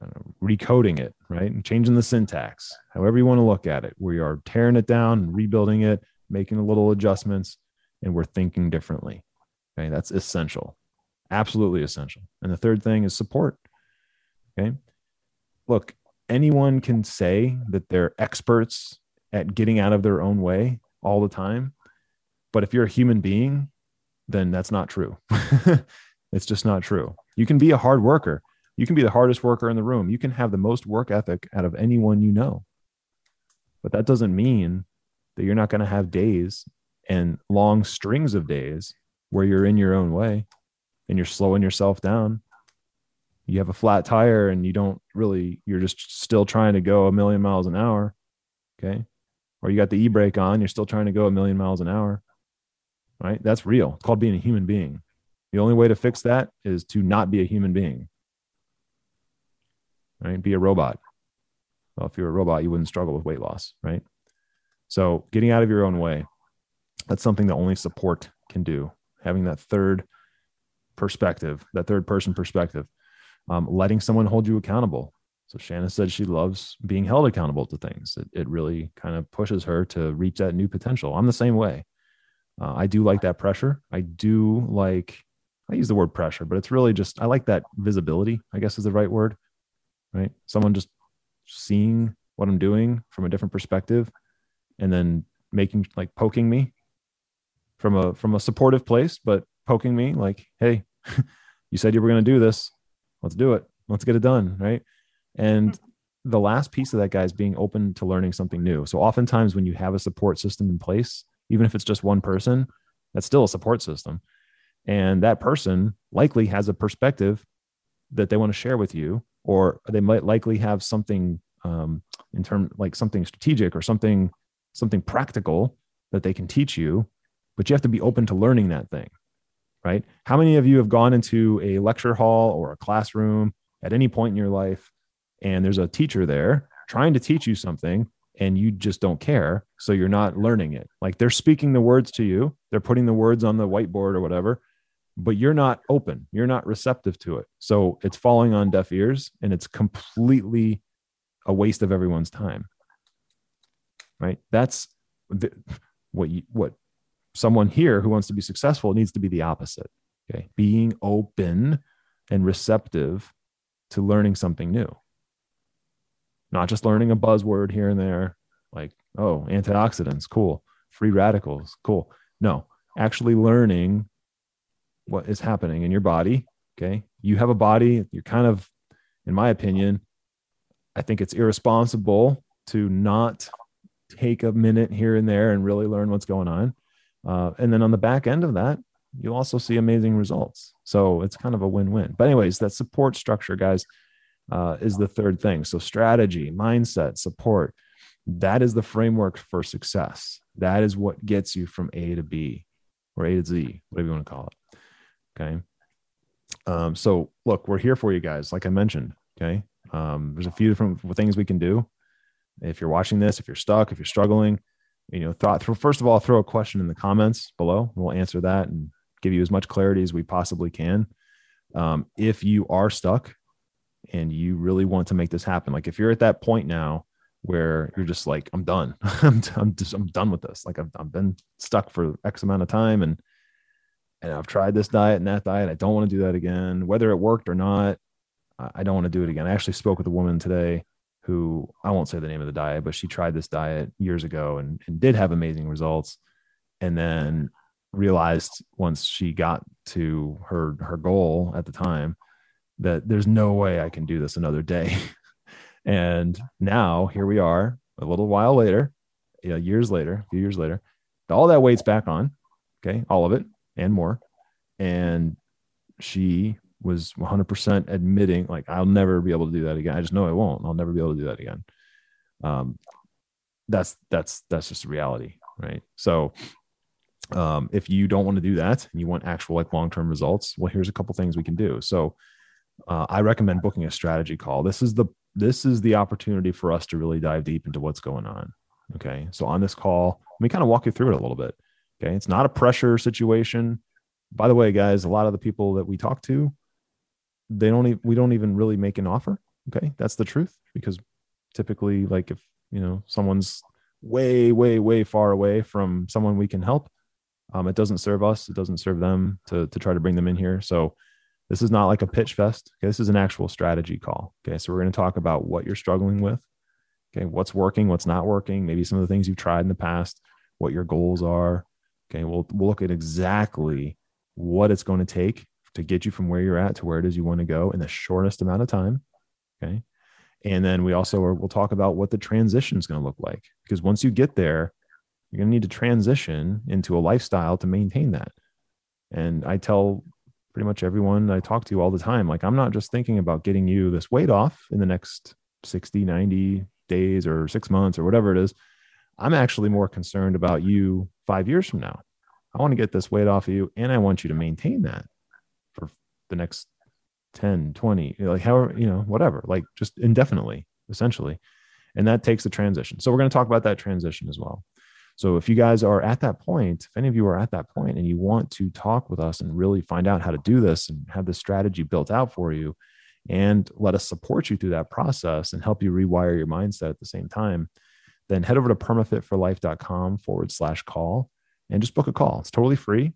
I don't know, recoding it, right? And changing the syntax, however you want to look at it. We are tearing it down and rebuilding it, making little adjustments, and we're thinking differently. Okay. That's essential. Absolutely essential. And the third thing is support. Okay. Look, anyone can say that they're experts at getting out of their own way all the time. But if you're a human being, then that's not true. It's just not true. You can be a hard worker. You can be the hardest worker in the room. You can have the most work ethic out of anyone you know. But that doesn't mean that you're not going to have days and long strings of days where you're in your own way and you're slowing yourself down. You have a flat tire and you don't really, you're just still trying to go a million miles an hour. Okay. Or you got the e-brake on, you're still trying to go a million miles an hour. Right? That's real. It's called being a human being. The only way to fix that is to not be a human being, right? Be a robot. Well, if you're a robot, you wouldn't struggle with weight loss, right? So getting out of your own way, that's something that only support can do. Having that third perspective, that third person perspective, um, letting someone hold you accountable. So Shanna said she loves being held accountable to things. It, it really kind of pushes her to reach that new potential. I'm the same way. Uh, I do like that pressure. I do like, I use the word pressure, but it's really just, I like that visibility, I guess is the right word, right? Someone just seeing what I'm doing from a different perspective and then making, like poking me from a, from a supportive place, but poking me like, hey, you said you were going to do this. Let's do it. Let's get it done. Right. And the last piece of that, guy, is being open to learning something new. So oftentimes when you have a support system in place, even if it's just one person, that's still a support system. And that person likely has a perspective that they want to share with you, or they might likely have something um, in term, like something strategic or something, something practical that they can teach you, but you have to be open to learning that thing, right? How many of you have gone into a lecture hall or a classroom at any point in your life, and there's a teacher there trying to teach you something and you just don't care? So you're not learning it. Like, they're speaking the words to you. They're putting the words on the whiteboard or whatever, but you're not open. You're not receptive to it. So it's falling on deaf ears, and it's completely a waste of everyone's time, right? That's the, what, you, what someone here who wants to be successful needs to be the opposite. Okay. Being open and receptive to learning something new. Not just learning a buzzword here and there, like, oh, antioxidants, cool. Free radicals, cool. No, actually learning what is happening in your body, okay? You have a body, you're kind of, in my opinion, I think it's irresponsible to not take a minute here and there and really learn what's going on. Uh, and then on the back end of that, you'll also see amazing results. So it's kind of a win-win. But anyways, that support structure, guys, Uh, is the third thing. So strategy, mindset, support, that is the framework for success. That is what gets you from A to B, or A to Z, whatever you want to call it. Okay. Um, so look, we're here for you guys. Like I mentioned, okay. Um, there's a few different things we can do. If you're watching this, if you're stuck, if you're struggling, you know, thought through, first of all, throw a question in the comments below. We'll answer that and give you as much clarity as we possibly can. Um, if you are stuck, and you really want to make this happen, like if you're at that point now where you're just like, I'm done, I'm, I'm just, I'm done with this. Like I've, I've been stuck for X amount of time, and and I've tried this diet and that diet. I don't want to do that again, whether it worked or not. I don't want to do it again. I actually spoke with a woman today who, I won't say the name of the diet, but she tried this diet years ago and, and did have amazing results. And then realized once she got to her, her goal at the time that there's no way I can do this another day. And now here we are a little while later, you know, years later, a few years later, all that weight's back on. Okay. All of it and more. And she was one hundred percent admitting, like, I'll never be able to do that again. I just know I won't. I'll never be able to do that again. Um, that's, that's, that's just reality. Right. So, um, if you don't want to do that and you want actual, like, long-term results, well, here's a couple things we can do. So, uh, I recommend booking a strategy call. This is the, this is the opportunity for us to really dive deep into what's going on. Okay. So on this call, let me kind of walk you through it a little bit. Okay. It's not a pressure situation. By the way, guys, a lot of the people that we talk to, they don't even, we don't even really make an offer. Okay. That's the truth, because typically, like, if, you know, someone's way, way, way far away from someone we can help, um, it doesn't serve us. It doesn't serve them to, to try to bring them in here. So this is not like a pitch fest. Okay. This is an actual strategy call. Okay. So we're going to talk about what you're struggling with. Okay. What's working, what's not working. Maybe some of the things you've tried in the past, what your goals are. Okay. We'll, we'll look at exactly what it's going to take to get you from where you're at to where it is you want to go in the shortest amount of time. Okay. And then we also, are, we'll talk about what the transition is going to look like, because once you get there, you're going to need to transition into a lifestyle to maintain that. And I tell pretty much everyone I talk to all the time, like, I'm not just thinking about getting you this weight off in the next sixty, ninety days or six months or whatever it is. I'm actually more concerned about you five years from now. I want to get this weight off of you, and I want you to maintain that for the next ten, twenty, like, however, you know, whatever, like, just indefinitely, essentially. And that takes the transition. So we're going to talk about that transition as well. So if you guys are at that point, if any of you are at that point and you want to talk with us and really find out how to do this and have this strategy built out for you and let us support you through that process and help you rewire your mindset at the same time, then head over to permafitforlife.com forward slash call and just book a call. It's totally free.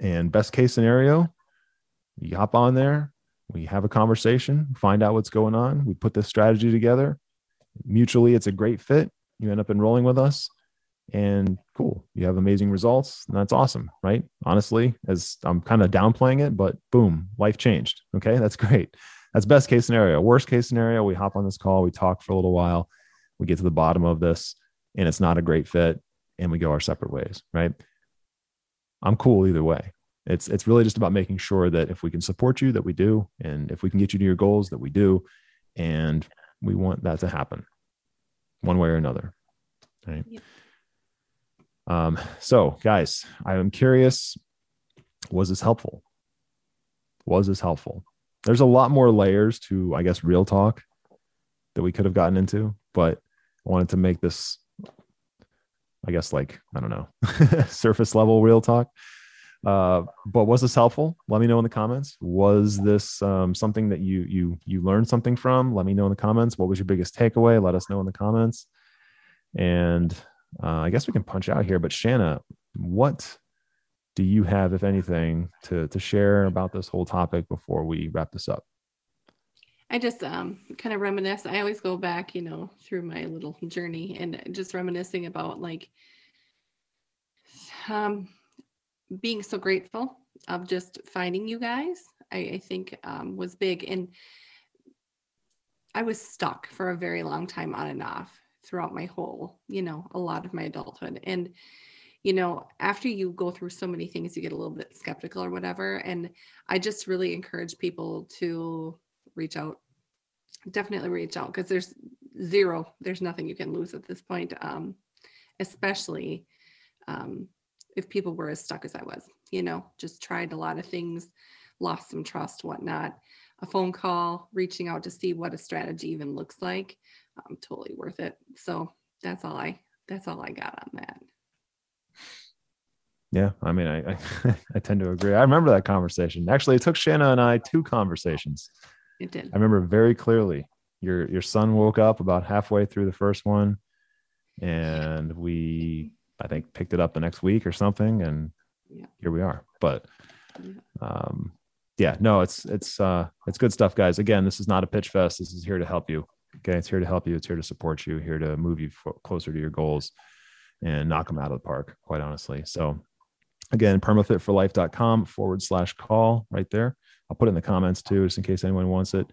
And best case scenario, you hop on there, we have a conversation, find out what's going on. We put this strategy together. Mutually, it's a great fit. You end up enrolling with us, and cool, you have amazing results. And that's awesome, right? Honestly, as I'm kind of downplaying it, but boom, life changed. Okay. That's great. That's best case scenario. Worst case scenario, we hop on this call, we talk for a little while, we get to the bottom of this, and it's not a great fit, and we go our separate ways, right? I'm cool either way. It's, it's really just about making sure that if we can support you, that we do. And if we can get you to your goals, that we do. And we want that to happen one way or another. Right. Yep. Um, so guys, I am curious, was this helpful? Was this helpful? There's a lot more layers to, I guess, real talk that we could have gotten into, but I wanted to make this, I guess, like, I don't know, surface level real talk. Uh, but was this helpful? Let me know in the comments. Was this, um, something that you, you, you learned something from? Let me know in the comments. What was your biggest takeaway? Let us know in the comments. And, uh, I guess we can punch out here, but Shanna, what do you have, if anything, to, to share about this whole topic before we wrap this up? I just, um, kind of reminisce. I always go back, you know, through my little journey and just reminiscing about, like, um, being so grateful of just finding you guys, I, I think um, was big. And I was stuck for a very long time on and off throughout my whole, you know, a lot of my adulthood. And, you know, after you go through so many things, you get a little bit skeptical or whatever. And I just really encourage people to reach out, definitely reach out, because there's zero, there's nothing you can lose at this point. Um, especially, um, if people were as stuck as I was, you know, just tried a lot of things, lost some trust, whatnot. A phone call, reaching out to see what a strategy even looks like, um, totally worth it. So that's all I, that's all I got on that. Yeah. I mean, I, I, I tend to agree. I remember that conversation. Actually, it took Shanna and I two conversations. It did. I remember very clearly your, your son woke up about halfway through the first one, and we, I think, picked it up the next week or something. And yeah. here we are. But um, yeah, no, it's, it's, uh, it's good stuff, guys. Again, this is not a pitch fest. This is here to help you. Okay. It's here to help you. It's here to support you, here to move you fo- closer to your goals and knock them out of the park, quite honestly. So again, permafitforlife.com forward slash call right there. I'll put it in the comments too, just in case anyone wants it.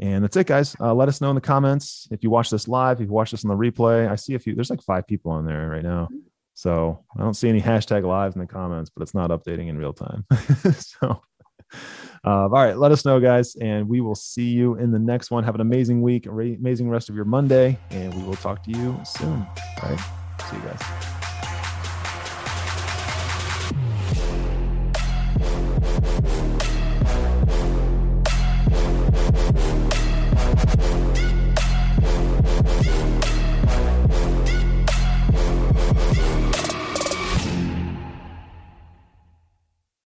And that's it, guys. Uh, let us know in the comments. If you watch this live, if you watch this on the replay, I see a few, there's like five people on there right now. So I don't see any hashtag live in the comments, but it's not updating in real time. So, uh, all right, let us know, guys. And we will see you in the next one. Have an amazing week, amazing rest of your Monday. And we will talk to you soon. All right. See you guys.